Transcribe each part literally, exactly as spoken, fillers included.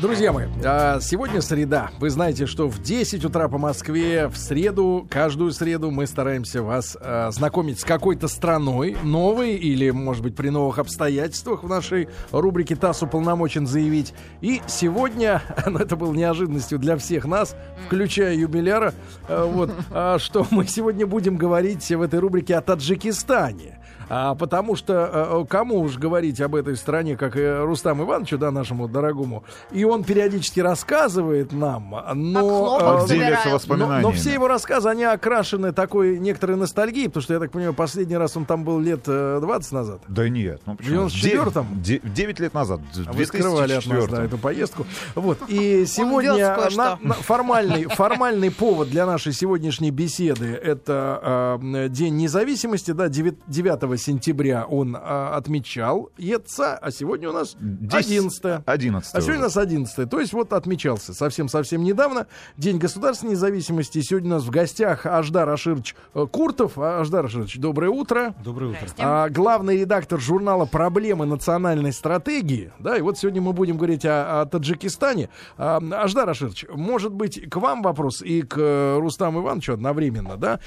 Друзья мои, сегодня среда. Вы знаете, что в десять утра по Москве в среду, каждую среду мы стараемся вас знакомить с какой-то страной, новой или, может быть, при новых обстоятельствах в нашей рубрике «ТАСС уполномочен заявить». И сегодня, ну, это было неожиданностью для всех нас, включая юбиляра, вот, что мы сегодня будем говорить в этой рубрике о Таджикистане. А, потому что а, кому уж говорить об этой стране, как и Рустам Ивановичу, да, нашему дорогому. И он периодически рассказывает нам, но, а, а, но, но все его рассказы, они окрашены такой некоторой ностальгией, потому что, я так понимаю, последний раз он там был лет двадцать назад. Да нет, ну почему? В девяносто четвёртом? девять лет назад, в две тысячи четвёртом. Вы скрывали от нас, да, эту поездку. Вот. И сегодня на, на формальный, формальный повод для нашей сегодняшней беседы — это э, День независимости, да, девятого сентября он а, отмечал ЕЦА, а сегодня у нас одиннадцатое. одиннадцатое. А сегодня у нас одиннадцатое. То есть вот отмечался совсем-совсем недавно День государственной независимости. Сегодня у нас в гостях Аждар Аширч Куртов. Аждар Аширч, доброе утро. Доброе утро. А, главный редактор журнала «Проблемы национальной стратегии». Да, и вот сегодня мы будем говорить о, о Таджикистане. А, Аждар Аширч, может быть, к вам вопрос и к Рустаму Ивановичу одновременно, да,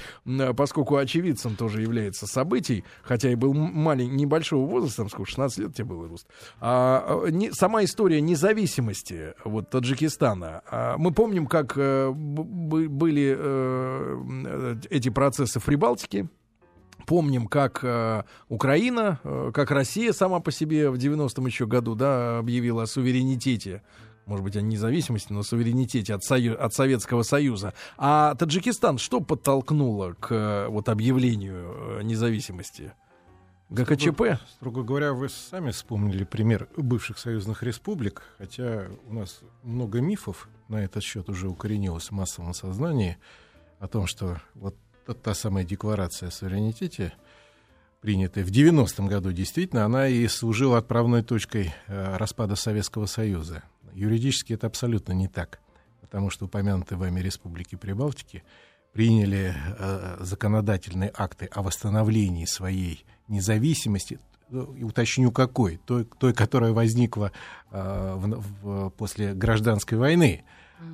поскольку очевидцем тоже является событий, хотя я и был маленький, небольшого возраста, там сколько, шестнадцать лет тебе было, Руст. А, не, сама история независимости вот, Таджикистана. А, мы помним, как э, б, были э, эти процессы в Прибалтике. Помним, как э, Украина, э, как Россия сама по себе в девяностом еще году, да, объявила о суверенитете. Может быть, о независимости, но о суверенитете от, Сою... от Советского Союза. А Таджикистан что подтолкнуло к вот, объявлению независимости? ГКЧП? Строго говоря, вы сами вспомнили пример бывших союзных республик, хотя у нас много мифов на этот счет уже укоренилось в массовом сознании о том, что вот та самая декларация о суверенитете, принятая в девяностом году, действительно, она и служила отправной точкой распада Советского Союза. Юридически это абсолютно не так, потому что упомянутые вами республики Прибалтики приняли э, законодательные акты о восстановлении своей независимости, уточню какой, той, той которая возникла э, в, в, после гражданской войны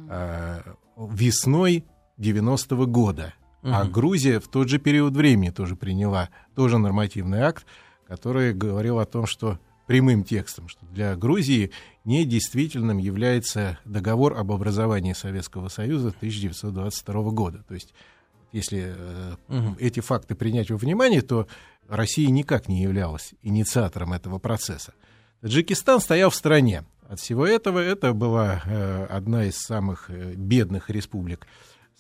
э, весной девяностого года, mm-hmm. а Грузия в тот же период времени тоже приняла тоже нормативный акт, который говорил о том, что прямым текстом, что для Грузии недействительным является договор об образовании Советского Союза тысяча девятьсот двадцать второго года. То есть, если угу. эти факты принять во внимание, то Россия никак не являлась инициатором этого процесса. Таджикистан стоял в стороне. От всего этого это была э, одна из самых бедных республик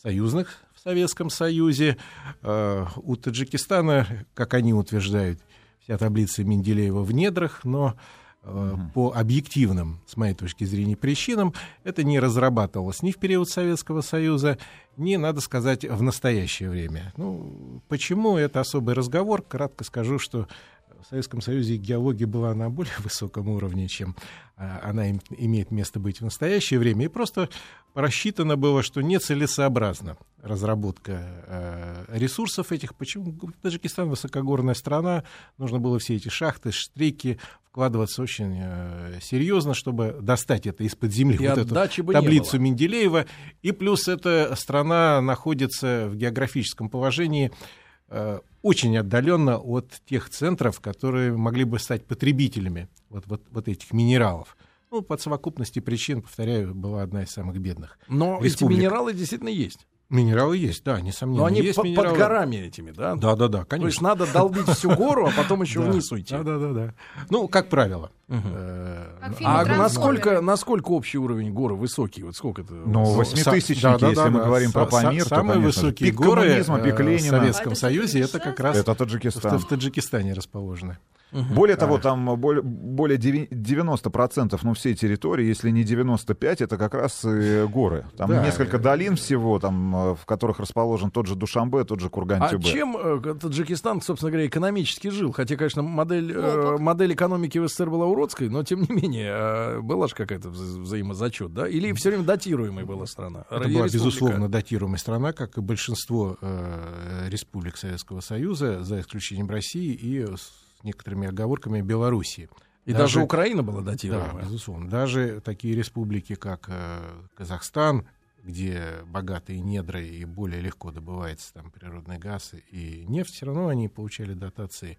союзных в Советском Союзе. Э, у Таджикистана, как они утверждают, вся таблица Менделеева в недрах, но э, угу. по объективным, с моей точки зрения, причинам это не разрабатывалось ни в период Советского Союза, ни, надо сказать, в настоящее время. Ну, почему это особый разговор? Кратко скажу, что в Советском Союзе геология была на более высоком уровне, чем а, она им, имеет место быть в настоящее время, и просто рассчитано было, что нецелесообразна разработка э, ресурсов этих. Почему? Таджикистан — высокогорная страна, нужно было все эти шахты, штреки вкладываться очень э, серьезно, чтобы достать это из-под земли, вот эту таблицу Менделеева, и плюс эта страна находится в географическом положении очень отдаленно от тех центров, которые могли бы стать потребителями вот, вот, вот этих минералов. Ну, по совокупности причин, повторяю, была одна из самых бедных. Но республик. Эти минералы действительно есть. Минералы есть, да, несомненно. Но они есть по- под горами этими, да? Да, да, да, конечно. То есть надо долбить всю гору, а потом еще вниз уйти. Да, да, да. Ну, как правило. А насколько общий уровень горы высокий? Вот сколько это? Ну, восьмитысячники, если мы говорим про Памир, то, самые высокие горы в Советском Союзе, это как раз в Таджикистане расположены. Угу. Более а. того, там более девяносто процентов, ну, всей территории, если не девяносто пять процентов, это как раз горы. Там да. несколько долин всего, там, в которых расположен тот же Душанбе, тот же Курган-Тюбе. А чем Таджикистан, собственно говоря, экономически жил? Хотя, конечно, модель, э, модель экономики в СССР была уродской, но, тем не менее, э, была же какая-то вза- взаимозачет, да? Или все время датируемой была страна? Это Р- была, республика. безусловно, датируемая страна, как и большинство э, республик Советского Союза, за исключением России и с некоторыми оговорками Белоруссии. И даже, даже Украина была датирована. Да, безусловно. Даже такие республики, как э, Казахстан, где богатые недра и более легко добывается там природный газ и нефть, все равно они получали дотации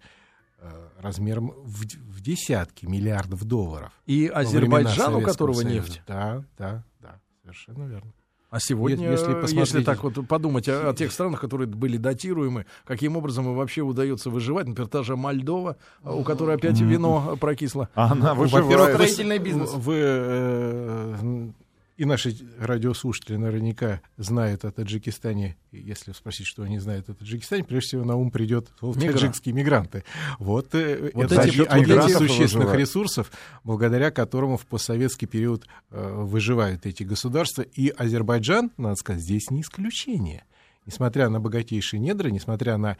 э, размером в, в десятки миллиардов долларов. И Азербайджан, у которого Союза. Нефть. Да, да, да, совершенно верно. А сегодня, если, посмотреть... если так вот подумать о, о тех странах, которые были датируемы, каким образом им вообще удается выживать, например, та же Молдова, у которой опять вино прокисло. Она выживает. Во-первых, строительный бизнес. Вы, э, и наши радиослушатели наверняка знают о Таджикистане. Если спросить, что они знают о Таджикистане, прежде всего на ум придет таджикские мигранты. Вот, вот это эти, один из существенных выживают. Ресурсов, благодаря которому в постсоветский период э, выживают эти государства. И Азербайджан, надо сказать, здесь не исключение. Несмотря на богатейшие недра, несмотря на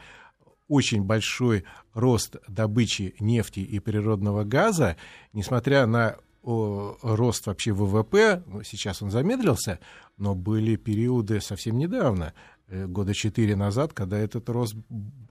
очень большой рост добычи нефти и природного газа, несмотря на О, рост вообще ВВП, сейчас он замедлился, но были периоды совсем недавно, года четыре назад, когда этот рост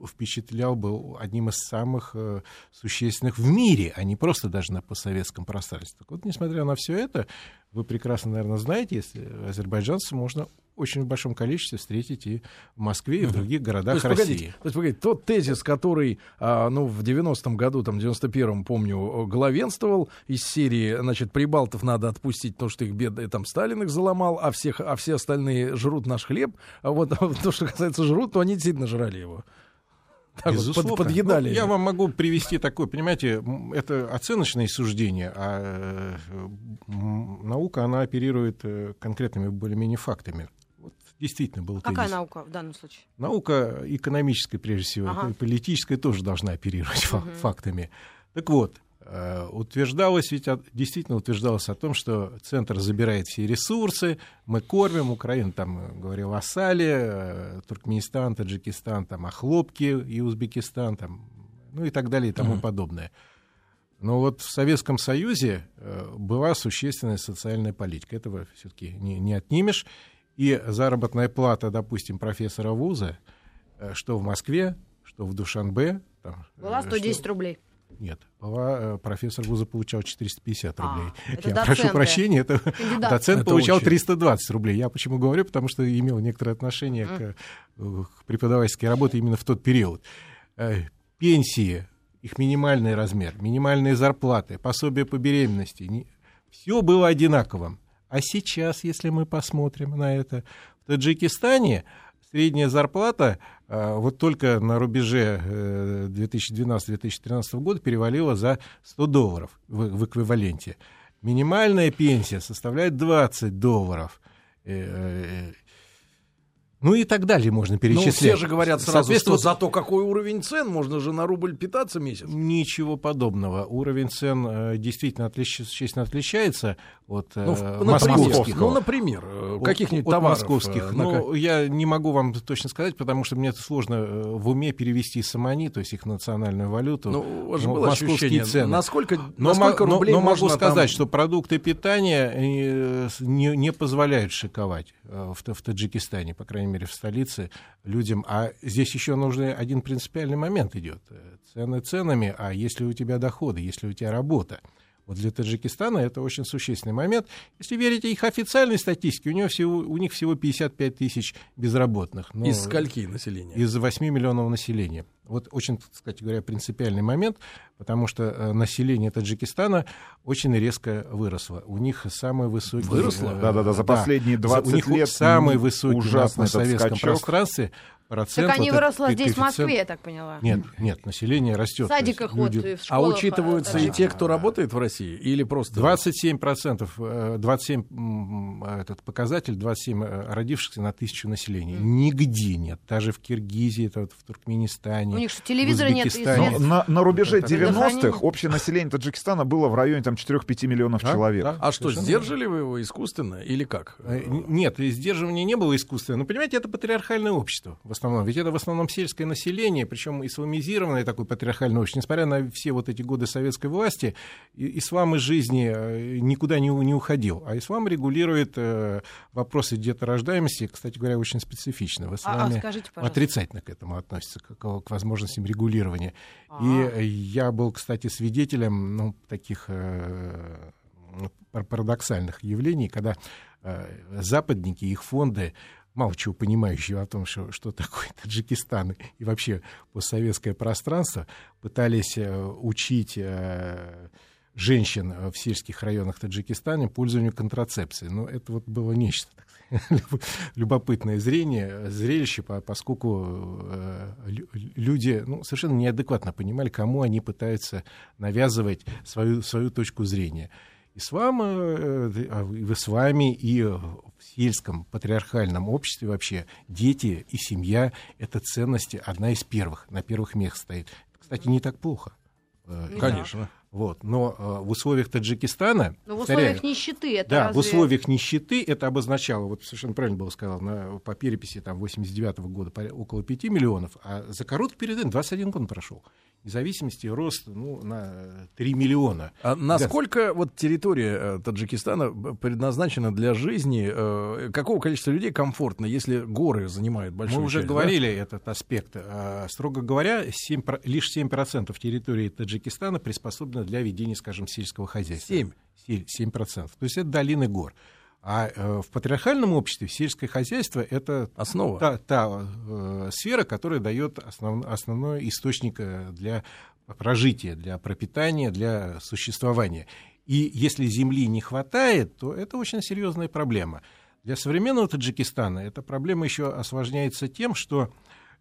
впечатлял, был одним из самых э, существенных в мире, а не просто даже на постсоветском пространстве. Так вот, несмотря на все это, вы прекрасно, наверное, знаете, если азербайджанцев можно очень в большом количестве встретить и в Москве, и в других городах то есть, России. Погодите, то есть, погодите, тот тезис, который а, ну, в девяностом году, там, в девяносто первом, помню, главенствовал из серии, значит, прибалтов надо отпустить, потому что их бедные, там, Сталин их заломал, а, всех, а все остальные жрут наш хлеб. А вот то, что касается жрут, то они действительно жрали его. Так вот, подъедали. Ну, я вам могу привести такое, понимаете, это оценочные суждения, а наука, она оперирует конкретными более-менее фактами. Вот действительно был тезис. Какая наука в данном случае? Наука экономическая, прежде всего, ага. Политическая тоже должна оперировать угу. фактами. Так вот, утверждалось, ведь действительно утверждалось о том, что центр забирает все ресурсы, мы кормим, Украина там говорила о сале, Туркменистан, Таджикистан, там о хлопке и Узбекистан, там, ну и так далее и тому угу. подобное. Но вот в Советском Союзе была существенная социальная политика, этого все-таки не, не отнимешь. И заработная плата, допустим, профессора вуза, что в Москве, что в Душанбе. Там, была сто десять что... рублей. Нет, была, профессор вуза получал четыреста пятьдесят а, рублей. Я доценты. прошу прощения, это, доцент это получал очень. триста двадцать рублей. Я почему говорю, потому что имел некоторое отношение mm. к, к преподавательской работе именно в тот период. Пенсии, их минимальный размер, минимальные зарплаты, пособия по беременности, не, все было одинаковым. А сейчас, если мы посмотрим на это, в Таджикистане средняя зарплата вот только на рубеже две тысячи двенадцатого — две тысячи тринадцатого года перевалила за сто долларов в, в эквиваленте. Минимальная пенсия составляет двадцать долларов. Ну и так далее можно перечислять. Ну, все же говорят сразу, что зато какой уровень цен, можно же на рубль питаться месяц. Ничего подобного. Уровень цен э, действительно отлич, существенно отличается от э, ну, в, московских. Ну, например, от, каких-нибудь от товаров. Московских. Э, ну, на... Я не могу вам точно сказать, потому что мне это сложно в уме перевести самани, то есть их национальную валюту, ну, ну, московские ощущение. Цены. Насколько, но насколько но, рублей но можно могу сказать, там... что продукты питания не, не позволяют шиковать в, в Таджикистане, по крайней мере. мере, в столице людям. А здесь еще нужен один принципиальный момент идет. Цены ценами, а если у тебя доходы, если у тебя работа. Вот для Таджикистана это очень существенный момент. Если верить их официальной статистике, у, него всего, у них всего пятьдесят пять тысяч безработных. Но из скольки населения? Из восьми миллионов населения. Вот очень, так сказать говоря, принципиальный момент, потому что население Таджикистана очень резко выросло. У них самые высокие... Выросло? Да-да-да, за последние двадцать лет. У них самые высокие на советском пространстве. Процент, так они вот выросли здесь, коэффициент... в Москве, я так поняла. Нет, нет, население растет. В садиках вот, люди... в школах. А учитываются и те, кто работает в России, или просто... двадцать семь процентов, двадцать семь, этот показатель, двадцать семь родившихся на тысячу населения. Mm. Нигде нет. Даже в Киргизии, в Туркменистане, у них что, телевизора нет? На, на рубеже девяностых общее население Таджикистана было в районе там, четыре-пять миллионов а? человек. А, а что, сдержали вы его искусственно или как? Нет, сдерживания не было искусственно. Но, понимаете, это патриархальное общество. Основном. Ведь это в основном сельское население, причем исламизированное, такое патриархальное общество. Несмотря на все вот эти годы советской власти, ислам из жизни никуда не, не уходил. А ислам регулирует э, вопросы деторождаемости, кстати говоря, очень специфично. В исламе а, а скажите, отрицательно к этому относится, к, к возможности возможностям регулирования. А-а-а. И я был, кстати, свидетелем ну, таких э, парадоксальных явлений, когда э, западники, их фонды, мало чего понимающие о том, что, что такое Таджикистан и вообще постсоветское пространство, пытались учить э, женщин в сельских районах Таджикистана пользованию контрацепции. Но это вот было нечто, так сказать, любопытное зрение, зрелище, поскольку э, люди ну, совершенно неадекватно понимали, кому они пытаются навязывать свою, свою точку зрения. Ислам, и в исламе, и в сельском патриархальном обществе вообще дети и семья — это ценности одна из первых, на первых местах стоит. Кстати, не так плохо. Конечно. Вот. Но э, в условиях Таджикистана... Но в условиях повторяю, нищеты это Да, разве... в условиях нищеты это обозначало, вот совершенно правильно было сказано, на, по переписи там, восемьдесят девятого года по, около пяти миллионов, а за короткий период двадцать один год прошел. Независимости рост ну, на три миллиона. А насколько да. вот территория Таджикистана предназначена для жизни? Э, какого количества людей комфортно, если горы занимают большую часть? Мы уже часть, говорили да? этот аспект. Э, строго говоря, семь, лишь семь процентов территории Таджикистана приспособлена для ведения, скажем, сельского хозяйства. семь процентов. То есть это долины гор. А э, в патриархальном обществе сельское хозяйство — это основа. та, та э, сфера, которая дает основ, основной источник для прожития, для пропитания, для существования. И если земли не хватает, то это очень серьезная проблема. Для современного Таджикистана эта проблема еще осложняется тем, что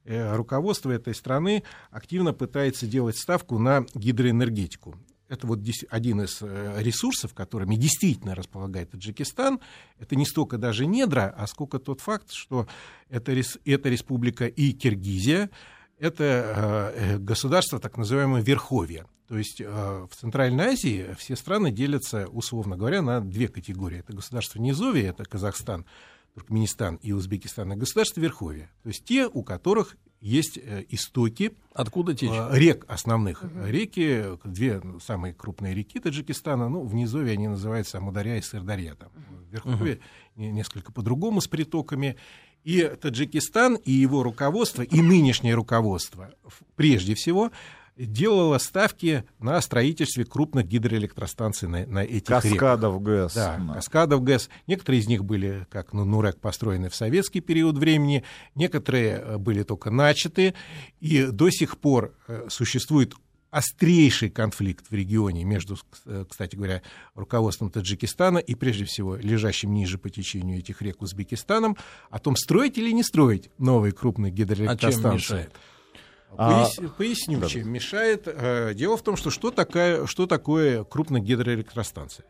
руководство этой страны активно пытается делать ставку на гидроэнергетику. Это вот один из ресурсов, которыми действительно располагает Таджикистан. Это не столько даже недра, а сколько тот факт, что это, это республика и Киргизия, это государство так называемое верховье. То есть в Центральной Азии все страны делятся, условно говоря, на две категории. Это государство низовья, это Казахстан, Туркменистан и Узбекистан, и государства верховья. То есть те, у которых есть истоки откуда течет? Рек основных. Угу. Реки, две самые крупные реки Таджикистана, ну, в низовье они называются Амударья и Сырдарья. Там, в верховье угу. несколько по-другому с притоками. И Таджикистан, и его руководство, и нынешнее руководство, прежде всего, делала ставки на строительстве крупных гидроэлектростанций на, на этих каскадов реках. ГЭС. Да, да, каскадов ГЭС. Некоторые из них были, как ну, Нурек, построены в советский период времени, некоторые были только начаты, и до сих пор существует острейший конфликт в регионе между, кстати говоря, руководством Таджикистана и, прежде всего, лежащим ниже по течению этих рек Узбекистаном о том, строить или не строить новые крупные гидроэлектростанции. А чем мешает? Пояс, а... Поясню, чем мешает. Дело в том, что что, такая, что такое крупная гидроэлектростанция?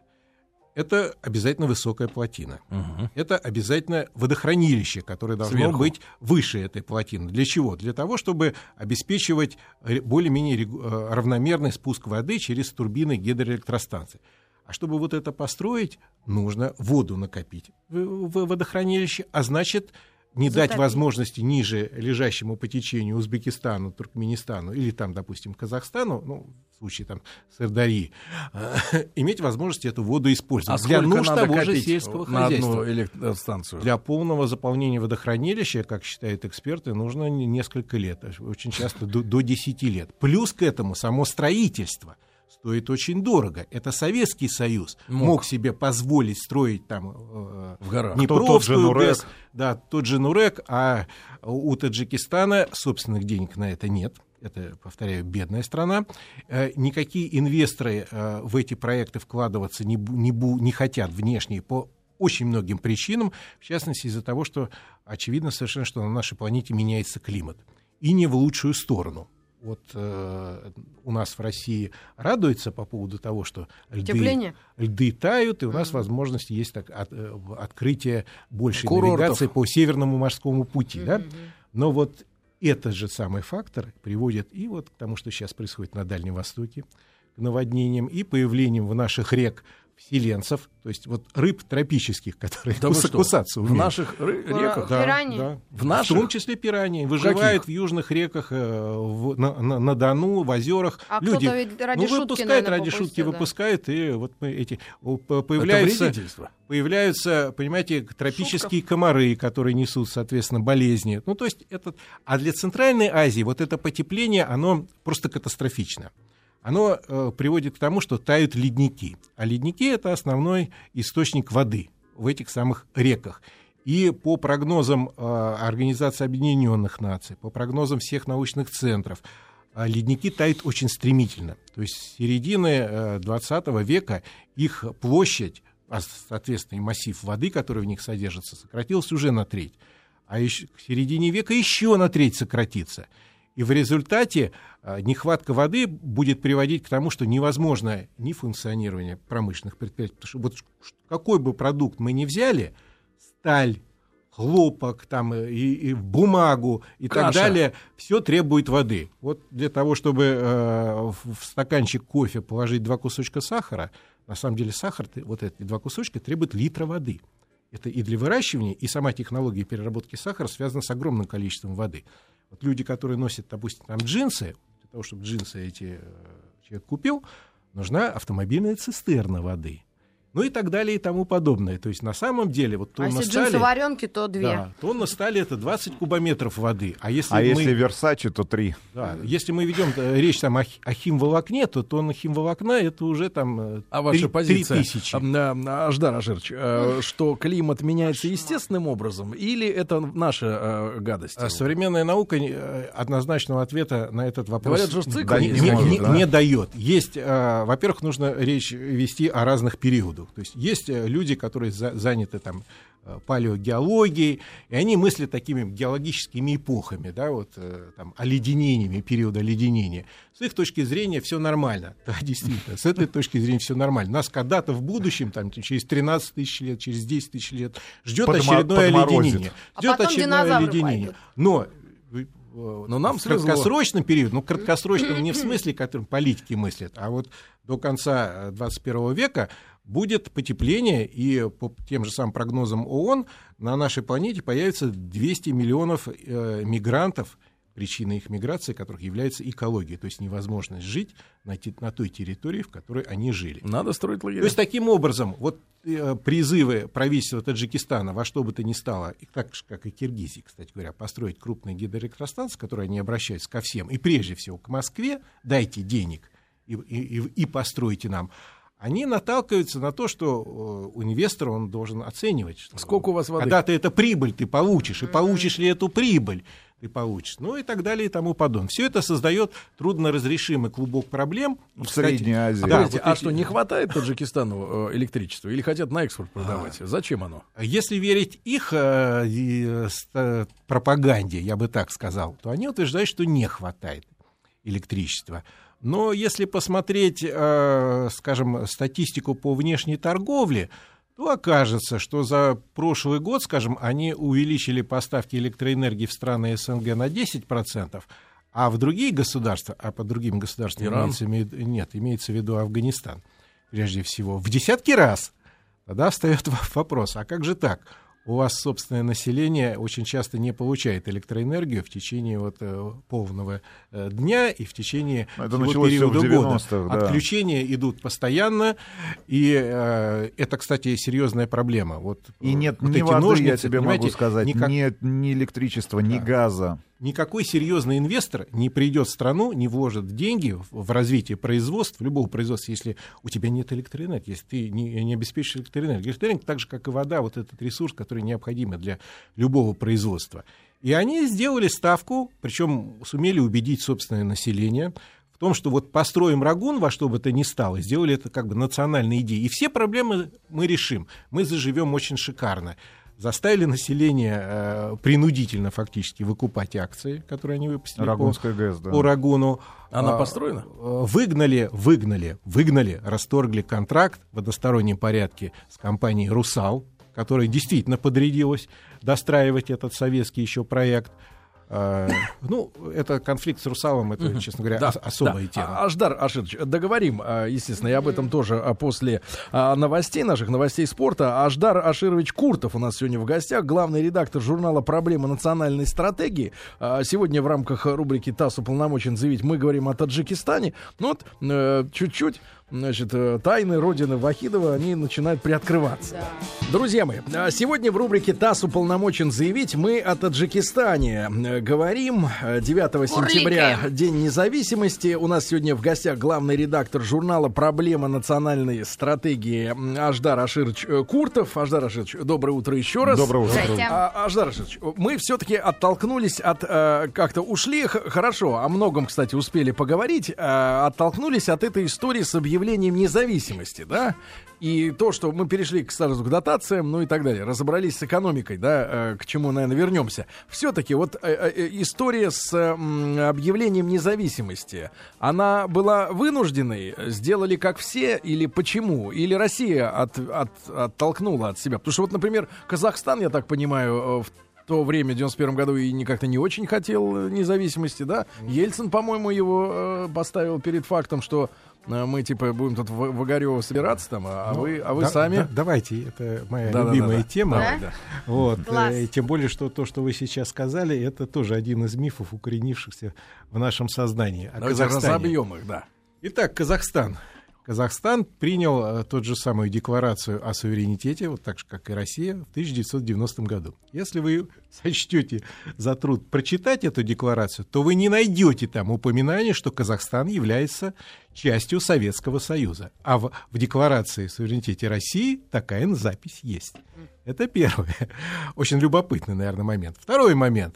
Это обязательно высокая плотина. Угу. Это обязательно водохранилище, которое должно Сверху. быть выше этой плотины. Для чего? Для того, чтобы обеспечивать более-менее равномерный спуск воды через турбины гидроэлектростанции. А чтобы вот это построить, нужно воду накопить в водохранилище, а значит... не Затопить. дать возможности ниже лежащему по течению Узбекистану, Туркменистану или, там, допустим, Казахстану, ну, в случае там Сырдарьи, э, иметь возможность эту воду использовать. А для нужд того же сельского хозяйства. Для полного заполнения водохранилища, как считают эксперты, нужно несколько лет, очень часто до, до десяти лет. Плюс к этому само строительство стоит очень дорого. Это Советский Союз мог, мог себе позволить строить там э, в горах. Днепровскую ГЭС, да, тот же Нурек, а у Таджикистана собственных денег на это нет. Это, повторяю, бедная страна. Э, никакие инвесторы э, в эти проекты вкладываться не, не, не хотят внешние по очень многим причинам, в частности из-за того, что очевидно совершенно, что на нашей планете меняется климат. И не в лучшую сторону. Вот э, у нас в России радуется по поводу того, что льды, льды тают, и у нас mm-hmm. возможность есть так, от, открытие большей Курортов. навигации по Северному морскому пути. Mm-hmm. Да? Но вот этот же самый фактор приводит и вот к тому, что сейчас происходит на Дальнем Востоке, к наводнениям и появлением в наших рек селенцев, то есть вот рыб тропических, которые да кус, кусаться умеют. В наших ры- реках? Да, пираньи? Да. В, наших? В том числе пираньи. Выживают в южных реках, в, на, на, на Дону, в озерах. А люди, кто-то ведь ради ну, шутки, выпускают, наверное, ради попустил, шутки да. выпускают, и вот эти... Появляются, появляются, понимаете, тропические Шутка. комары, которые несут, соответственно, болезни. Ну, то есть этот... А для Центральной Азии вот это потепление, оно просто катастрофично. Оно э, приводит к тому, что тают ледники. А ледники — это основной источник воды в этих самых реках. И по прогнозам э, Организации Объединенных Наций, по прогнозам всех научных центров, э, ледники тают очень стремительно. То есть с середины э, двадцатого века их площадь, а, соответственно, и массив воды, который в них содержится, сократился уже на треть. А еще, к середине века еще на треть сократится. И в результате нехватка воды будет приводить к тому, что невозможно ни функционирование промышленных предприятий. Потому что вот какой бы продукт мы ни взяли, сталь, хлопок, там, и, и бумагу и Каша. так далее, все требует воды. Вот для того, чтобы э, в стаканчик кофе положить два кусочка сахара, на самом деле сахар, вот эти два кусочка, требует литра воды. Это и для выращивания, и сама технология переработки сахара связана с огромным количеством воды. Вот люди, которые носят, допустим, там джинсы, для того, чтобы джинсы эти человек купил, нужна автомобильная цистерна воды. Ну и так далее и тому подобное. То есть на самом деле... Вот тонна а если стали, джинсы-варенки, то две. Да, тонна стали — это двадцать кубометров воды. А если, а мы, если Версачи, то три. Да, если мы ведем речь там, о, о химволокне, то тонна химволокна — это уже там а ваша позиция, три тысячи. Аждар Аширч, что климат меняется естественным образом или это наша гадость? Современная наука однозначного ответа на этот вопрос Говорят, что цикл не, не, не, да? не дает. Есть, во-первых, нужно речь вести о разных периодах. То есть есть люди, которые за, заняты там, палеогеологией, и они мыслят такими геологическими эпохами, да, вот, там, оледенениями, периода оледенения. С их точки зрения все нормально. Да, действительно, с этой точки зрения все нормально. Нас когда-то в будущем, там, через тринадцать тысяч лет, через десять тысяч лет, ждет Подмо- очередное подморозит. оледенение. Ждет а потом очередное оледенение. Пойдет. Но... Но нам в краткосрочном периоде, ну, краткосрочном не в смысле, которым политики мыслят, а вот до конца двадцать первого века будет потепление, и по тем же самым прогнозам ООН на нашей планете появится двести миллионов э, мигрантов, причиной их миграции которых является экология, то есть невозможность жить на, те, на той территории, в которой они жили. Надо строить лагеря. То есть таким образом, вот э, призывы правительства Таджикистана во что бы то ни стало, и так же, как и Киргизии, кстати говоря, построить крупные гидроэлектростанции, которые они обращаются ко всем, и прежде всего к Москве, дайте денег и, и, и постройте нам, они наталкиваются на то, что э, инвестор, он должен оценивать, что сколько у вас воды. Когда ты это прибыль ты получишь, и получишь ли эту прибыль, ты получишь, ну и так далее и тому подобное. Все это создает трудноразрешимый клубок проблем. В Кстати, Средней Азии. Да, вот а эти... что, не хватает Таджикистану электричества или хотят на экспорт продавать? А... Зачем оно? Если верить их пропаганде, я бы так сказал, то они утверждают, что не хватает электричества. Но если посмотреть, скажем, статистику по внешней торговле, то окажется, что за прошлый год, скажем, они увеличили поставки электроэнергии в страны СНГ на десять процентов, а в другие государства, а по другим государствам имеется, нет, имеется в виду Афганистан, прежде всего, в десятки раз. Тогда встает вопрос, а как же так? У вас собственное население очень часто не получает электроэнергию в течение вот, полного дня и в течение всего периода года. Да. Отключения идут постоянно, и э, это, кстати, серьезная проблема. Вот, и нет вот ни воды, ножницы, я тебе могу сказать, никак... нет ни электричества, да. ни газа. Никакой серьезный инвестор не придет в страну, не вложит деньги в развитие производства, любого производства, если у тебя нет электроэнергии, если ты не, не обеспечишь электроэнергию. Электроэнергия, так же, как и вода, вот этот ресурс, который необходим для любого производства. И они сделали ставку, причем сумели убедить собственное население в том, что вот построим Рогун во что бы то ни стало, сделали это как бы национальной идеей. И все проблемы мы решим, мы заживем очень шикарно. Заставили население э, принудительно фактически выкупать акции, которые они выпустили Рагунская по, ГЭС, да. по Рагуну. Она а, построена? Выгнали, выгнали, выгнали, расторгли контракт в одностороннем порядке с компанией «Русал», которая действительно подрядилась достраивать этот советский еще проект. Э, ну, это конфликт с Русалом, это, mm-hmm. честно говоря, да, ос- особая да. тема. Аждар Аширч, договорим, естественно, и об этом тоже после новостей, наших новостей спорта. Аждар Аширович Куртов у нас сегодня в гостях, главный редактор журнала «Проблемы национальной стратегии». Сегодня в рамках рубрики «ТАСС уполномочен заявить» мы говорим о Таджикистане. Ну вот, э, чуть-чуть... Значит, тайны родины Вахидова, они начинают приоткрываться. Да. Друзья мои, сегодня в рубрике «ТАСС уполномочен заявить» мы о Таджикистане говорим. девятого сентября, День независимости. У нас сегодня в гостях главный редактор журнала «Проблемы национальной стратегии» Аждар Аширч Куртов. Аждар Аширч, доброе утро еще раз. Доброе утро. А, Аждар Аширч, мы все-таки оттолкнулись от... Как-то ушли, хорошо, о многом, кстати, успели поговорить. Оттолкнулись от этой истории с объявлением явлением независимости, да, и то, что мы перешли к сразу к дотациям, ну и так далее, разобрались с экономикой, да, к чему, наверное, вернемся. Все-таки вот история с объявлением независимости, она была вынужденной, сделали как все, или почему, или Россия от, от, оттолкнула от себя, потому что вот, например, Казахстан, я так понимаю, в то время, в девяносто первом году, и никак-то не очень хотел независимости, да, Ельцин, по-моему, его поставил перед фактом, что мы, типа, будем тут в, в Огарёво собираться там, а, ну, вы, а вы да, сами... Да, давайте, это моя да, любимая да, да, тема. Да? Да. Вот. И тем более, что то, что вы сейчас сказали, это тоже один из мифов, укоренившихся в нашем сознании. Давайте разобьем их, да. Итак, Казахстан. Казахстан принял ту же самую декларацию о суверенитете, вот так же, как и Россия, в тысяча девятьсот девяностом году. Если вы сочтете за труд прочитать эту декларацию, то вы не найдете там упоминания, что Казахстан является частью Советского Союза. А в, в декларации о суверенитете России такая запись есть. Это первое. Очень любопытный, наверное, момент. Второй момент.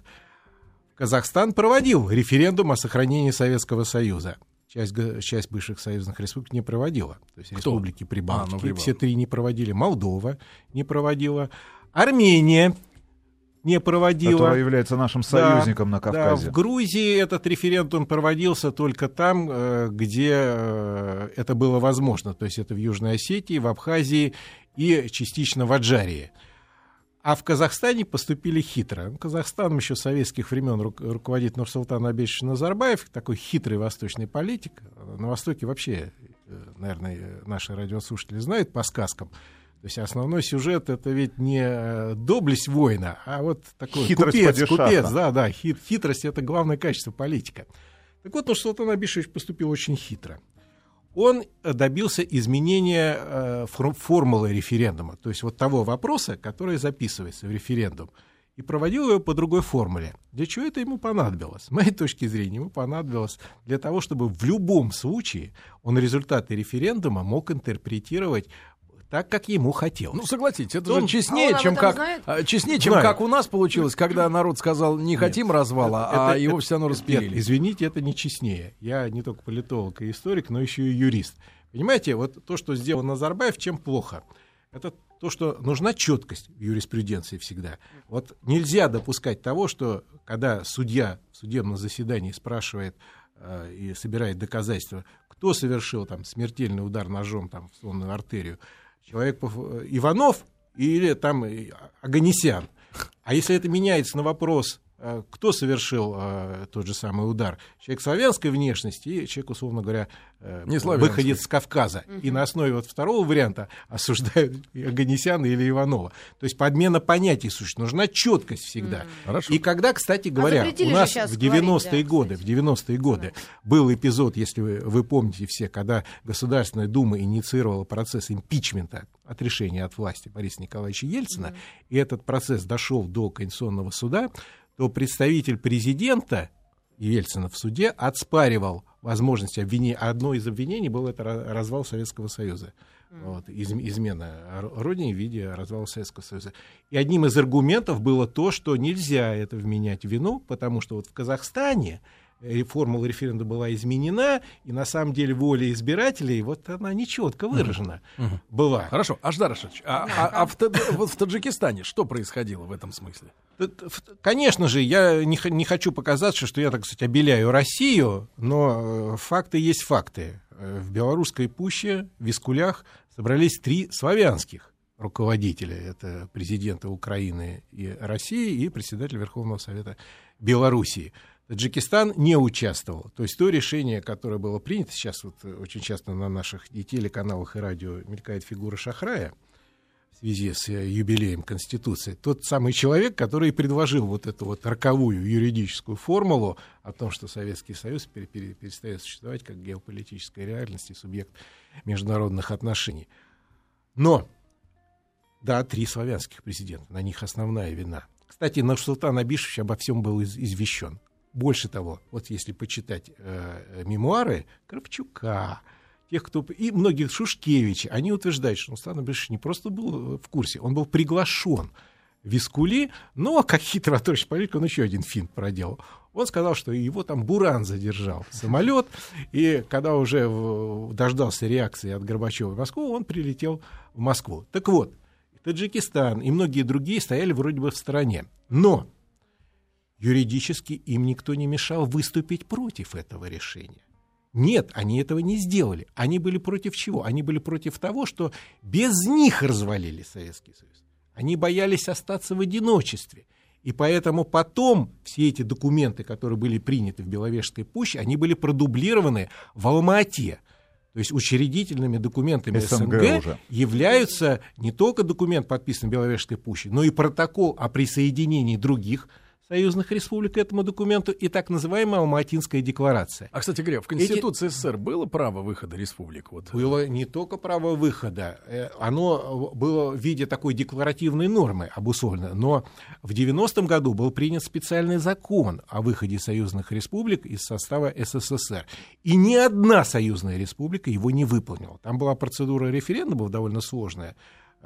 Казахстан проводил референдум о сохранении Советского Союза. Часть, часть бывших союзных республик не проводила. То есть Кто? Республики Прибалтики, а, ну, Прибал. все три не проводили. Молдова не проводила. Армения не проводила. Которая является нашим союзником да, на Кавказе. Да, в Грузии этот референдум проводился только там, где это было возможно. То есть это в Южной Осетии, в Абхазии и частично в Аджарии. А в Казахстане поступили хитро. Казахстаном еще с советских времен руководит Нурсултан Абишевич Назарбаев, такой хитрый восточный политик. На Востоке вообще, наверное, наши радиослушатели знают по сказкам. То есть основной сюжет — это ведь не доблесть воина, а вот такой хитрость купец, купец, да, да, хит, хитрость — это главное качество политика. Так вот, Нурсултан Абишевич поступил очень хитро. Он добился изменения формулы референдума, то есть вот того вопроса, который записывается в референдум, и проводил его по другой формуле. Для чего это ему понадобилось? С моей точки зрения, ему понадобилось для того, чтобы в любом случае он результаты референдума мог интерпретировать так, как ему хотелось. Ну, согласитесь, это он, же честнее, а чем, как, честнее, чем как у нас получилось, когда народ сказал, не хотим нет, развала, это, а это, его это, все равно распилили. Нет, извините, это не честнее. Я не только политолог и историк, но еще и юрист. Понимаете, вот то, что сделал Назарбаев, чем плохо? Это то, что нужна четкость в юриспруденции всегда. Вот нельзя допускать того, что когда судья в судебном заседании спрашивает э, и собирает доказательства, кто совершил там, смертельный удар ножом там, в сонную артерию, человек Иванов или там Оганесян. А если это меняется на вопрос, кто совершил э, тот же самый удар? Человек славянской внешности и человек, условно говоря, э, выходец с Кавказа. Угу. И на основе вот второго варианта осуждают Оганесяна или Иванова. То есть подмена понятий существует. Нужна четкость всегда. Угу. И когда, кстати говоря, а у нас в девяностые годы, да, в девяностые годы да. был эпизод, если вы, вы помните все, когда Государственная Дума инициировала процесс импичмента от решения от власти Бориса Николаевича Ельцина, угу. и этот процесс дошел до Конституционного суда, то представитель президента Ельцина в суде отспаривал возможность обвинения. Одно из обвинений было это развал Советского Союза. Вот, из, измена родине в виде развала Советского Союза. И одним из аргументов было то, что нельзя это вменять в вину, потому что вот в Казахстане формула референдума была изменена, и на самом деле воля избирателей, вот она нечетко выражена угу. была. Хорошо, Аждар Аширч, а, а, а в, вот в Таджикистане что происходило в этом смысле? Конечно же, я не, не хочу показаться, что я, так сказать, обеляю Россию, но факты есть факты. В Белорусской пуще, в Вискулях собрались три славянских руководителя, это президента Украины и России и председатель Верховного Совета Белоруссии. Таджикистан не участвовал. То есть то решение, которое было принято, сейчас вот очень часто на наших и телеканалах, и радио мелькает фигура Шахрая в связи с юбилеем Конституции. Тот самый человек, который предложил вот эту вот роковую юридическую формулу о том, что Советский Союз перестает существовать как геополитическая реальность и субъект международных отношений. Но, да, три славянских президента, на них основная вина. Кстати, Нурсултан Абишевич обо всем был извещен. Больше того, вот если почитать э, мемуары Кравчука, тех, кто, и многих Шушкевичей, они утверждают, что Нурсултан Абишевич не просто был в курсе, он был приглашен в Искули, но, как хитрый отрочный политик, он еще один финт проделал. Он сказал, что его там Буран задержал самолет, и когда уже в, дождался реакции от Горбачева в Москву, он прилетел в Москву. Так вот, Таджикистан и многие другие стояли вроде бы в стороне, но юридически им никто не мешал выступить против этого решения. Нет, они этого не сделали. Они были против чего? Они были против того, что без них развалили Советский Союз. Они боялись остаться в одиночестве. И поэтому потом все эти документы, которые были приняты в Беловежской пуще, они были продублированы в Алма-Ате. То есть учредительными документами СНГ, СНГ являются не только документ, подписанный в Беловежской пуще, но и протокол о присоединении других союзных республик к этому документу и так называемая Алма-Атинская декларация. А, кстати говоря, в Конституции Эти... СССР было право выхода республик? Вот. Было не только право выхода, оно было в виде такой декларативной нормы обусловлено, но в девяностом году был принят специальный закон о выходе союзных республик из состава СССР, и ни одна союзная республика его не выполнила. Там была процедура референдумов довольно сложная,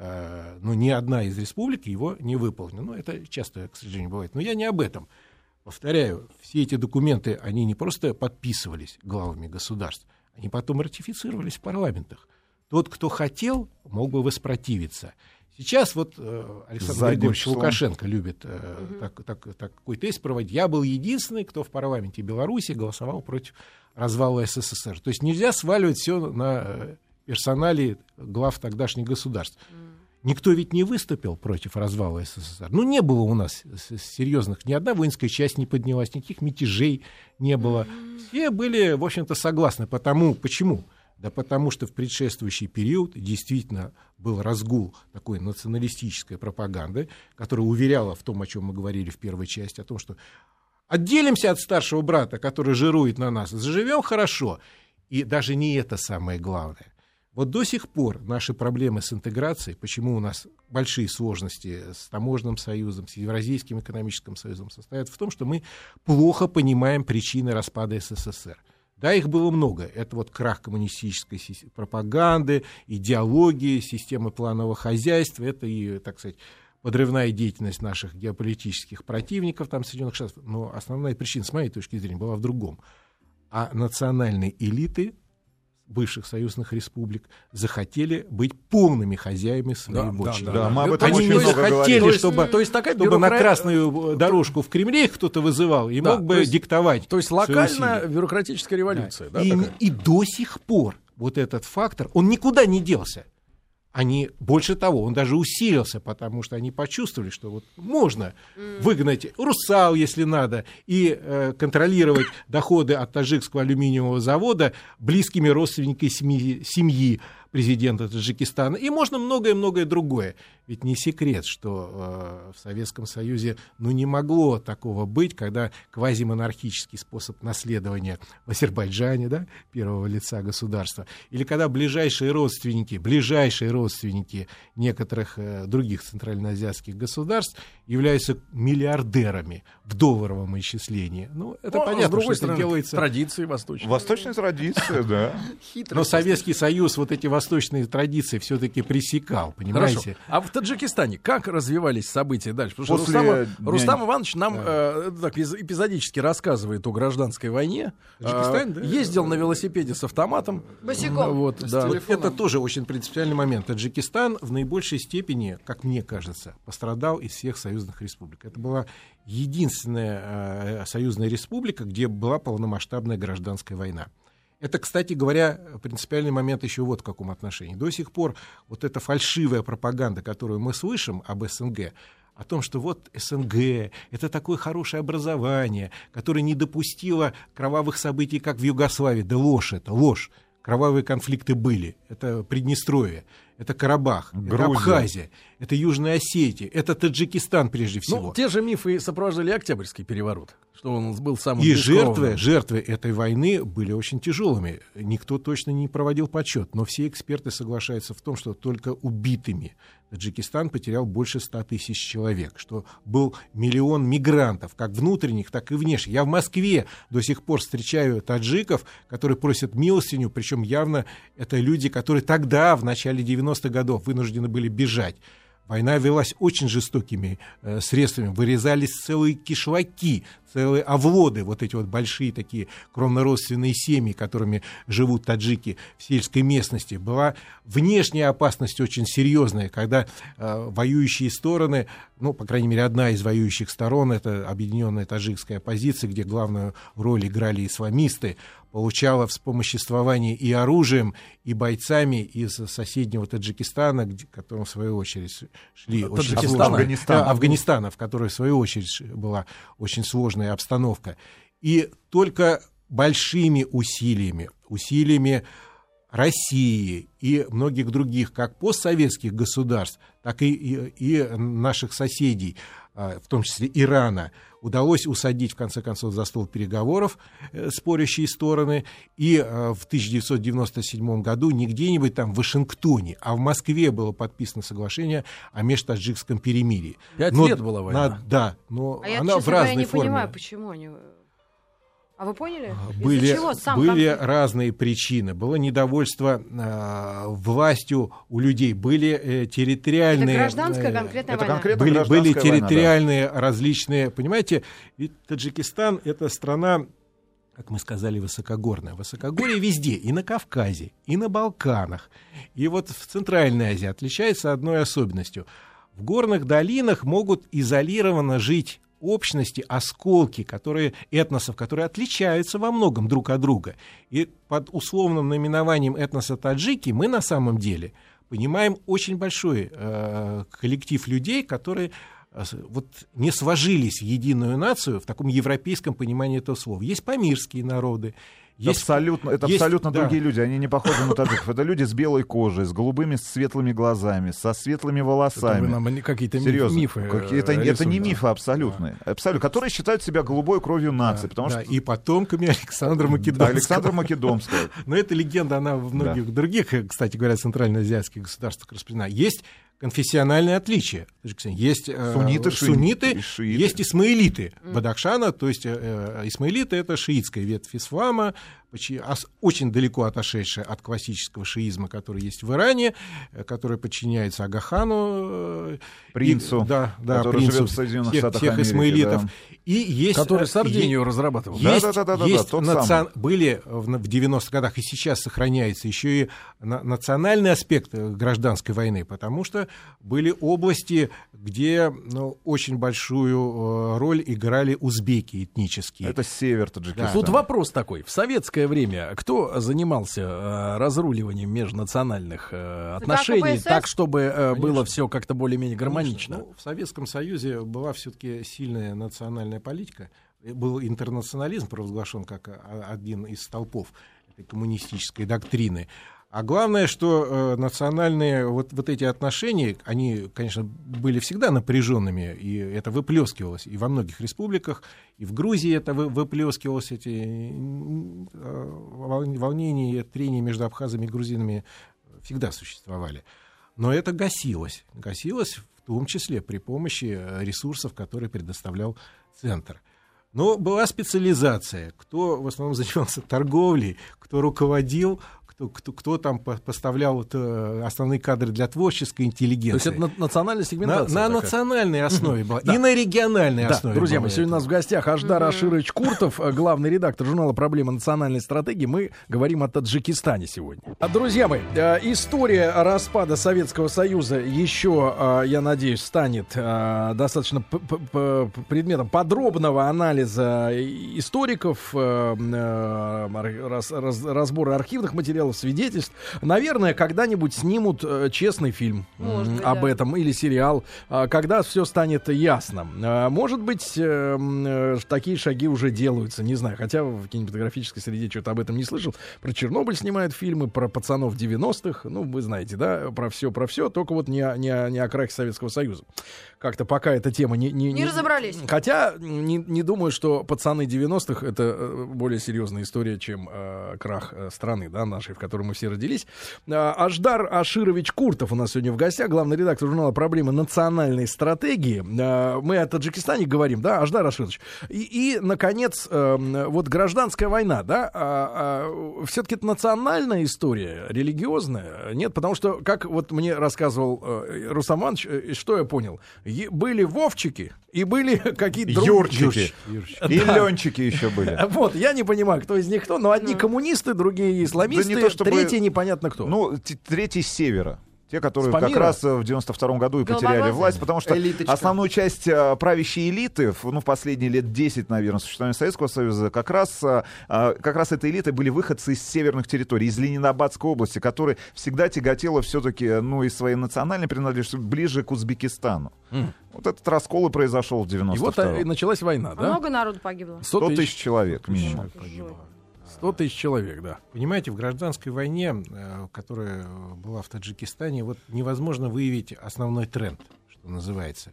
но ни одна из республик его не выполнила. Ну, это часто, к сожалению, бывает. Но я не об этом. Повторяю, все эти документы, они не просто подписывались главами государств, они потом ратифицировались в парламентах. Тот, кто хотел, мог бы воспротивиться. Сейчас вот э, Александр Задим Григорьевич сон. Лукашенко любит э, угу. так, так, такой тест проводить. Я был единственный, кто в парламенте Беларуси голосовал против развала СССР. То есть нельзя сваливать все на персоналии глав тогдашних государств. Никто ведь не выступил против развала СССР. Ну, не было у нас серьезных, ни одна воинская часть не поднялась, никаких мятежей не было. Все были, в общем-то, согласны. Потому, почему? Да потому что в предшествующий период действительно был разгул такой националистической пропаганды, которая уверяла в том, о чем мы говорили в первой части, о том, что отделимся от старшего брата, который жирует на нас, заживем хорошо. И даже не это самое главное. Вот до сих пор наши проблемы с интеграцией, почему у нас большие сложности с таможенным союзом, с Евразийским экономическим союзом, состоят в том, что мы плохо понимаем причины распада СССР. Да, их было много. Это вот крах коммунистической пропаганды, идеологии, системы планового хозяйства, это и, так сказать, подрывная деятельность наших геополитических противников, там, Соединенных Штатов. Но основная причина, с моей точки зрения, была в другом. А национальные элиты бывших союзных республик захотели быть полными хозяевами своей мощи. Да, да, да. Да. Да. Они не захотели, то есть, чтобы, то есть такая чтобы бюрокра... на красную дорожку в Кремле их кто-то вызывал и да, мог бы то есть, диктовать. То есть локально бюрократическая революция. Да. Да, и, и до сих пор вот этот фактор, он никуда не делся. Они, больше того, он даже усилился, потому что они почувствовали, что вот можно выгнать Русал, если надо, и э, контролировать доходы от таджикского алюминиевого завода близкими родственниками семьи, семьи президента Таджикистана. И можно многое-многое другое. Ведь не секрет, что э, в Советском Союзе ну, не могло такого быть, когда квазимонархический способ наследования в Азербайджане, да, первого лица государства, или когда ближайшие родственники, ближайшие родственники некоторых э, других центральноазиатских государств являются миллиардерами в долларовом исчислении. Ну, это ну, понятно, а с другой что стороны, это делается... Традиции восточные. Восточная традиция, да. Но Советский Союз вот эти восточные традиции все-таки пресекал, понимаете? Хорошо. А в Таджикистане как развивались события дальше? Потому После... что Рустам, Рустам Иванович нам да. э, так, эпизодически рассказывает о гражданской войне. Таджикистан, э, да? Ездил на велосипеде с автоматом. Босиком. Вот, с да. вот это тоже очень принципиальный момент. Таджикистан в наибольшей степени, как мне кажется, пострадал из всех союзных республик. Это была единственная э, союзная республика, где была полномасштабная гражданская война. Это, кстати говоря, принципиальный момент еще вот в каком отношении. До сих пор вот эта фальшивая пропаганда, которую мы слышим об СНГ, о том, что вот СНГ — это такое хорошее образование, которое не допустило кровавых событий, как в Югославии. Да ложь это, ложь. Кровавые конфликты были. Это Приднестровье, это Карабах, Грузия, это Абхазия, это Южная Осетия, это Таджикистан прежде всего. Ну, те же мифы сопровождали Октябрьский переворот, что он был самым и жертвы, жертвы этой войны были очень тяжелыми. Никто точно не проводил подсчет, но все эксперты соглашаются в том, что только убитыми Таджикистан потерял больше ста тысяч человек, что был миллион мигрантов, как внутренних, так и внешних. Я в Москве до сих пор встречаю таджиков, которые просят милостыню, причем явно это люди, которые тогда, в начале девяностых годов, вынуждены были бежать. Война велась очень жестокими э, средствами, вырезались целые кишлаки, целые овлоды, вот эти вот большие такие кровнородственные семьи, которыми живут таджики в сельской местности. Была внешняя опасность очень серьезная, когда э, воюющие стороны, ну, по крайней мере, одна из воюющих сторон, это объединенная таджикская оппозиция, где главную роль играли исламисты, получала вспомоществование и оружием, и бойцами из соседнего Таджикистана, к которому, в свою очередь, шли очень сложные... Да, Афганистана, в которой, в свою очередь, была очень сложная обстановка. И только большими усилиями, усилиями России и многих других, как постсоветских государств, так и, и, и наших соседей, в том числе Ирана, удалось усадить, в конце концов, за стол переговоров спорящие стороны. И в тысяча девятьсот девяносто седьмом году не где-нибудь там в Вашингтоне, а в Москве было подписано соглашение о межтаджикском перемирии. Пять но, лет была война. На, да, но а она я, в разной форме. Я не форме. Понимаю, почему они... А вы поняли? Были, чего сам были разные причины. Было недовольство э, властью у людей. Были э, территориальные... Это гражданская конкретная э, война. Были, гражданская были территориальные война, да. различные... Понимаете, ведь Таджикистан — это страна, как мы сказали, высокогорная. Высокогорье везде. И на Кавказе, и на Балканах. И вот в Центральной Азии отличается одной особенностью. В горных долинах могут изолированно жить... общности, осколки, которые, этносов, которые отличаются во многом друг от друга. И под условным наименованием этноса таджики мы на самом деле понимаем очень большой э, коллектив людей, которые э, вот, не сложились в единую нацию в таком европейском понимании этого слова. Есть памирские народы. Есть, абсолютно, это есть, абсолютно да. другие люди, они не похожи на таджиков. Это люди с белой кожей, с голубыми, с светлыми глазами, со светлыми волосами. Это какие-то мифы. Это, это не мифы абсолютные, да. абсолютно, которые считают себя голубой кровью нации. Да, потому да, что... И потомками Александра Македонского. Да, Александра Македонского. Но эта легенда, она во многих да. других, кстати говоря, центральноазиатских государствах распространена. Есть конфессиональные отличия. Есть сунниты, э, сунниты шииты. Есть исмаилиты Бадахшана, то есть э, исмаилиты — это шиитская ветвь ислама, очень далеко отошедшая от классического шиизма, который есть в Иране, который подчиняется Агахану, принцу, и, да, да, который принцу живет в Соединенных всех, Штатах всех Америки, исмаилитов. Да. И есть, который Сардинию разрабатывал. Есть, да, да, да, да, есть да, да, наци... были в девяностых годах и сейчас сохраняется еще и на- национальный аспект гражданской войны, потому что были области, где ну, очень большую роль играли узбеки этнические. Это север Таджикистана. Да. Тут вопрос такой. В советском время кто занимался э, разруливанием межнациональных э, отношений, так, чтобы э, было все как-то более-менее гармонично? Конечно. Ну, в Советском Союзе была все-таки сильная национальная политика, был интернационализм провозглашен как один из столпов этой коммунистической доктрины. А главное, что э, национальные вот, вот эти отношения, они, конечно, были всегда напряженными, и это выплескивалось и во многих республиках, и в Грузии это вы, выплескивалось, эти э, волнения и трения между абхазами и грузинами всегда существовали. Но это гасилось, гасилось в том числе при помощи ресурсов, которые предоставлял центр. Но была специализация, кто в основном занимался торговлей, кто руководил, кто, кто, кто там поставлял вот, основные кадры для творческой интеллигенции. То есть это национальная сегментация? На, на национальной основе была. И на региональной основе. Друзья, мы сегодня у нас в гостях Аждар Аширч Куртов, главный редактор журнала «Проблемы национальной стратегии». Мы говорим о Таджикистане сегодня. Друзья мои, история распада Советского Союза еще, я надеюсь, станет достаточно предметом подробного анализа историков, разбора архивных материалов, свидетельств. Наверное, когда-нибудь снимут честный фильм Может, об да. этом или сериал, когда все станет ясно. Может быть, такие шаги уже делаются, не знаю. Хотя в кинематографической среде что-то об этом не слышал. Про Чернобыль снимают фильмы, про пацанов девяностых, ну, вы знаете, да, про все, про все, только вот не, не, не о крахе Советского Союза. Как-то пока эта тема не... Не, не разобрались. Хотя не, не думаю, что пацаны девяностых — это более серьезная история, чем э, крах страны, да, нашей, в которой мы все родились. Аждар Аширович Куртов у нас сегодня в гостях, главный редактор журнала «Проблемы национальной стратегии». Мы о Таджикистане говорим, да, Аждар Аширович. И, и наконец, э, вот гражданская война, да, э, э, все-таки это национальная история, религиозная? Нет, потому что, как вот мне рассказывал э, Рустам Иванович, э, что я понял? Е- были Вовчики и были какие-то... Друг... Юрчики. Юрчики. И да. Ленчики еще были. Вот, я не понимаю, кто из них кто, но одни коммунисты, другие исламисты, да не то, чтобы... третьи непонятно кто. Ну, т- третий с севера. Те, которые как раз в девяносто втором году и потеряли власть, потому что элиточка. Основную часть а, правящей элиты, ну, в последние лет десять, наверное, существования Советского Союза, как раз, а, как раз этой элитой были выходцы из северных территорий, из Ленинградской области, которая всегда тяготела все-таки, ну, и своей национальной принадлежностью ближе к Узбекистану. Mm. Вот этот раскол и произошел в девяностом. И вот а, и началась война, да? Много народу погибло. сто тысяч человек минимум. сто тысяч человек, да. Понимаете, в гражданской войне, которая была в Таджикистане, вот невозможно выявить основной тренд, что называется.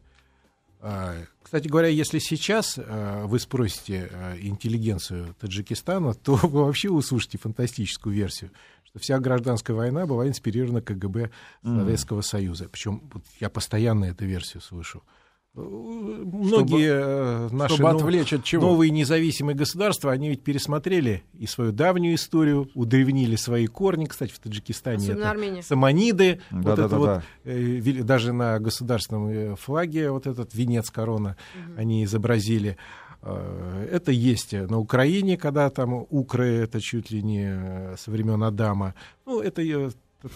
Кстати говоря, если сейчас вы спросите интеллигенцию Таджикистана, то вы вообще услышите фантастическую версию, что вся гражданская война была инспирирована КГБ Советского mm-hmm. Союза. Причем вот, я постоянно эту версию слышу. Многие чтобы, наши чтобы отвлечь нов... от чего? Новые независимые государства, они ведь пересмотрели и свою давнюю историю, удревнили свои корни. Кстати, в Таджикистане это саманиды. Да, вот да, это да, вот, да. Э, даже на государственном флаге вот этот венец корона угу. они изобразили. Э, это есть на Украине, когда там укры, это чуть ли не со времен Адама. Ну, это...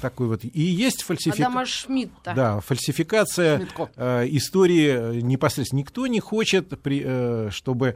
Такой вот. И есть фальсификация. Да, фальсификация э, истории непосредственно. Никто не хочет, при, э, чтобы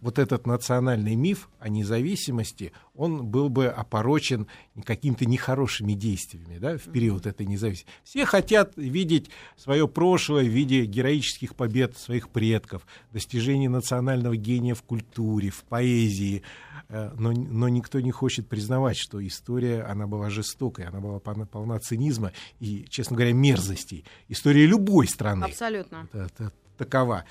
вот этот национальный миф о независимости, он был бы опорочен какими-то нехорошими действиями, да, в период этой независимости. Все хотят видеть свое прошлое в виде героических побед своих предков, достижений национального гения в культуре, в поэзии. Но, но никто не хочет признавать, что история, она была жестокой, она была полна цинизма и, честно говоря, мерзостей. История любой страны. Абсолютно. Это, это, такова.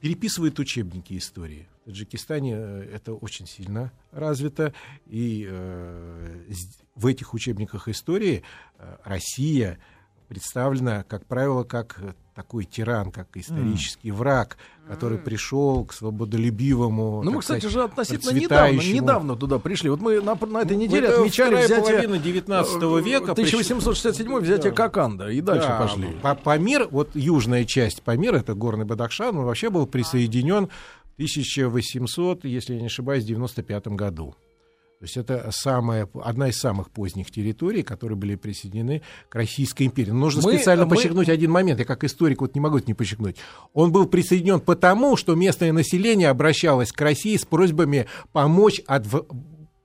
Переписывают учебники истории. В Таджикистане это очень сильно развито. И э, в этих учебниках истории Россия представлена, как правило, как такой тиран, как исторический mm. враг, который mm. пришел к свободолюбивому. Ну, мы, кстати, сказать, же относительно недавно, недавно туда пришли. Вот мы на, на этой неделе это отмечали взятие девятнадцатого века. тысяча восемьсот шестьдесят седьмой взятие да. Коканда. И дальше да. пошли. Памир, вот южная часть Памира, это горный Бадахшан, он вообще был присоединен в тысяча восемьсот, если я не ошибаюсь, в девяносто пятом году. То есть это самая, одна из самых поздних территорий, которые были присоединены к Российской империи. Но нужно мы, специально мы... подчеркнуть один момент. Я как историк вот не могу это не подчеркнуть. Он был присоединен потому, что местное население обращалось к России с просьбами помочь от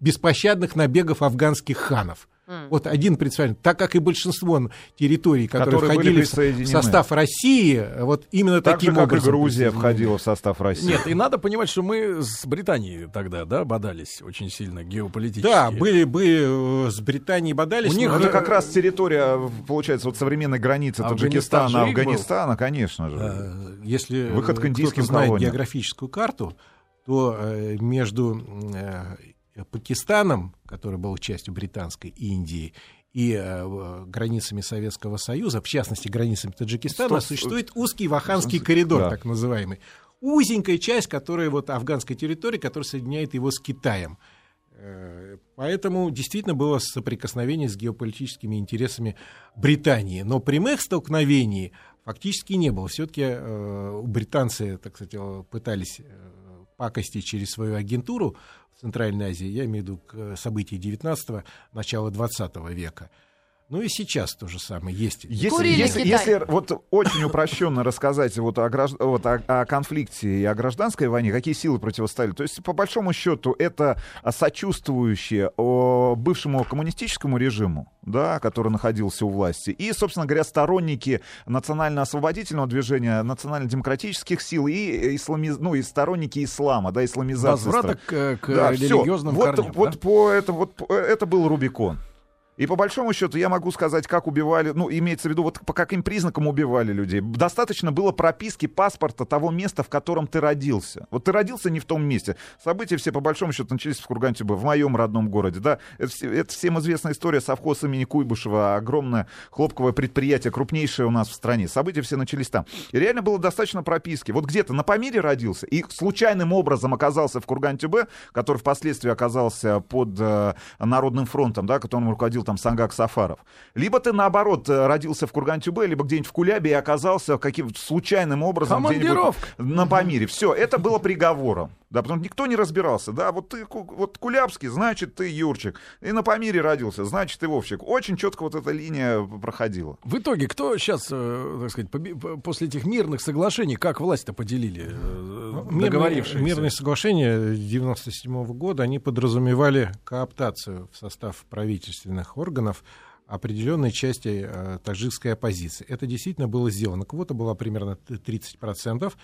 беспощадных набегов афганских ханов. Mm. Вот один представитель. Так как и большинство территорий, которые, которые входили в состав России, вот именно так таким же, как образом. И Грузия входила в состав России. Нет, и надо понимать, что мы с Британией тогда, да, бодались очень сильно геополитически. Да, были, были с Британией бодались. У них это как раз территория, получается, вот современной границы Таджикистана, Афганистана, Афганистана конечно же. А, если выход к индийским знает географическую карту, то э, между э, Пакистаном, который был частью Британской Индии, и э, границами Советского Союза, в частности, границами Таджикистана, сто... существует узкий Ваханский коридор, да. так называемый. Узенькая часть, которая вот, афганской территории, которая соединяет его с Китаем. Поэтому действительно было соприкосновение с геополитическими интересами Британии. Но прямых столкновений фактически не было. Все-таки э, британцы, так сказать, пытались пакости через свою агентуру в Центральной Азии. Я имею в виду к события девятнадцатого, начала двадцатого века. Ну и сейчас то же самое есть. Если, если, если вот очень упрощенно рассказать вот о, гражд... вот о, о конфликте и о гражданской войне, какие силы противостояли, то есть по большому счету это сочувствующие бывшему коммунистическому режиму, да, который находился у власти, и, собственно говоря, сторонники национально-освободительного движения, национально-демократических сил и, ислами... ну, и сторонники ислама, да, исламизации. Возврата к, к да, религиозным всё. корням. Вот, да? вот, по это, вот по... это был Рубикон. И по большому счету я могу сказать, как убивали, ну, имеется в виду, вот по каким признакам убивали людей. Достаточно было прописки, паспорта того места, в котором ты родился. Вот ты родился не в том месте. События все по большому счету начались в Курган-Тюбе, в моем родном городе, да. Это, это всем известная история, совхоз имени Куйбышева, огромное хлопковое предприятие, крупнейшее у нас в стране. События все начались там. И реально было достаточно прописки. Вот где-то на Памире родился и случайным образом оказался в Курган-Тюбе, который впоследствии оказался под э, Народным фронтом, да, которым руководил там Сангак Сафаров. Либо ты, наоборот, родился в Курган-Тюбе, либо где-нибудь в Кулябе и оказался каким-то случайным образом где-нибудь на Памире. Все, это было приговором. Да, потому что никто не разбирался. Да, вот ты вот кулябский, значит, ты Юрчик. И на Памире родился, значит, ты Вовчик. Очень четко вот эта линия проходила. В итоге, кто сейчас, так сказать, после этих мирных соглашений, как власть-то поделили? Договорившиеся. Мирные соглашения девяносто седьмого года, они подразумевали кооптацию в состав правительственных органов определенной части э, таджикской оппозиции. Это действительно было сделано. Квота была примерно тридцать процентов.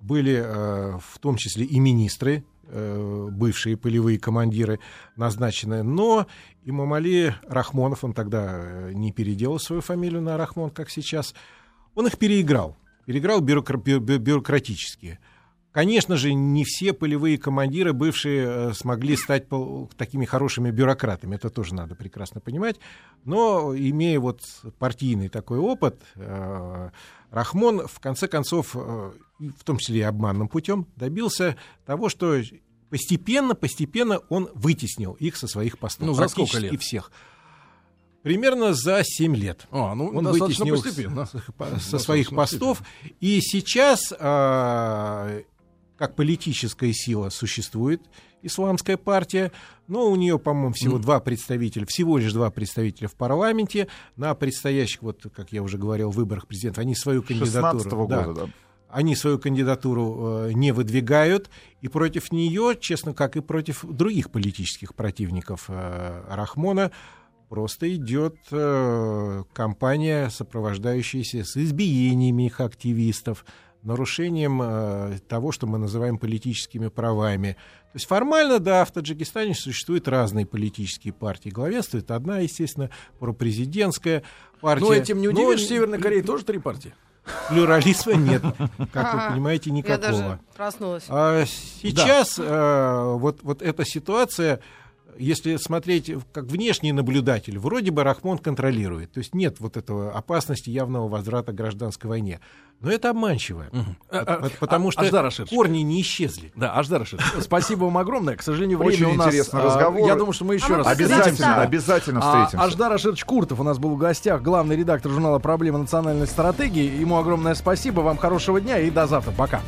Были э, в том числе и министры, э, бывшие полевые командиры назначены. Но Имамали Рахмонов, он тогда не переделал свою фамилию на Рахмон, как сейчас, он их переиграл. Переиграл бюрокра- бю- бюрократически. Конечно же, не все полевые командиры бывшие смогли стать такими хорошими бюрократами. Это тоже надо прекрасно понимать. Но, имея вот партийный такой опыт, Рахмон, в конце концов, в том числе и обманным путем, добился того, что постепенно, постепенно он вытеснил их со своих постов. Ну, за сколько лет? И всех. Примерно за семь лет. А, ну, он вытеснил их со своих постов. И сейчас... Как политическая сила существует исламская партия, но у нее, по-моему, всего mm. два представителя, всего лишь два представителя в парламенте. На предстоящих, вот, как я уже говорил, выборах президента, они свою кандидатуру, да, года, да. Они свою кандидатуру э, не выдвигают, и против нее, честно, как и против других политических противников э, Рахмона, просто идет э, кампания, сопровождающаяся с избиениями их активистов, нарушением э, того, что мы называем политическими правами. То есть формально, да, в Таджикистане существуют разные политические партии. Главенствует одна, естественно, пропрезидентская партия. Но этим не удивишь, но... в Северной Корее тоже три партии. Плюрализма нет, как вы понимаете, никакого. Я даже проснулась. А сейчас да. э, вот, вот эта ситуация... Если смотреть как внешний наблюдатель, вроде бы Рахмон контролирует. То есть нет вот этого опасности явного возврата к гражданской войне. Но это обманчиво. Угу. Потому а, что корни не исчезли. Да, Аждар Аширч, спасибо вам огромное. К сожалению, время у нас... Очень интересный разговор. Я думаю, что мы еще а раз... Обязательно, обязательно встретимся. Аждар Аширч Куртов у нас был в гостях, главный редактор журнала «Проблемы национальной стратегии». Ему огромное спасибо, вам хорошего дня и до завтра. Пока.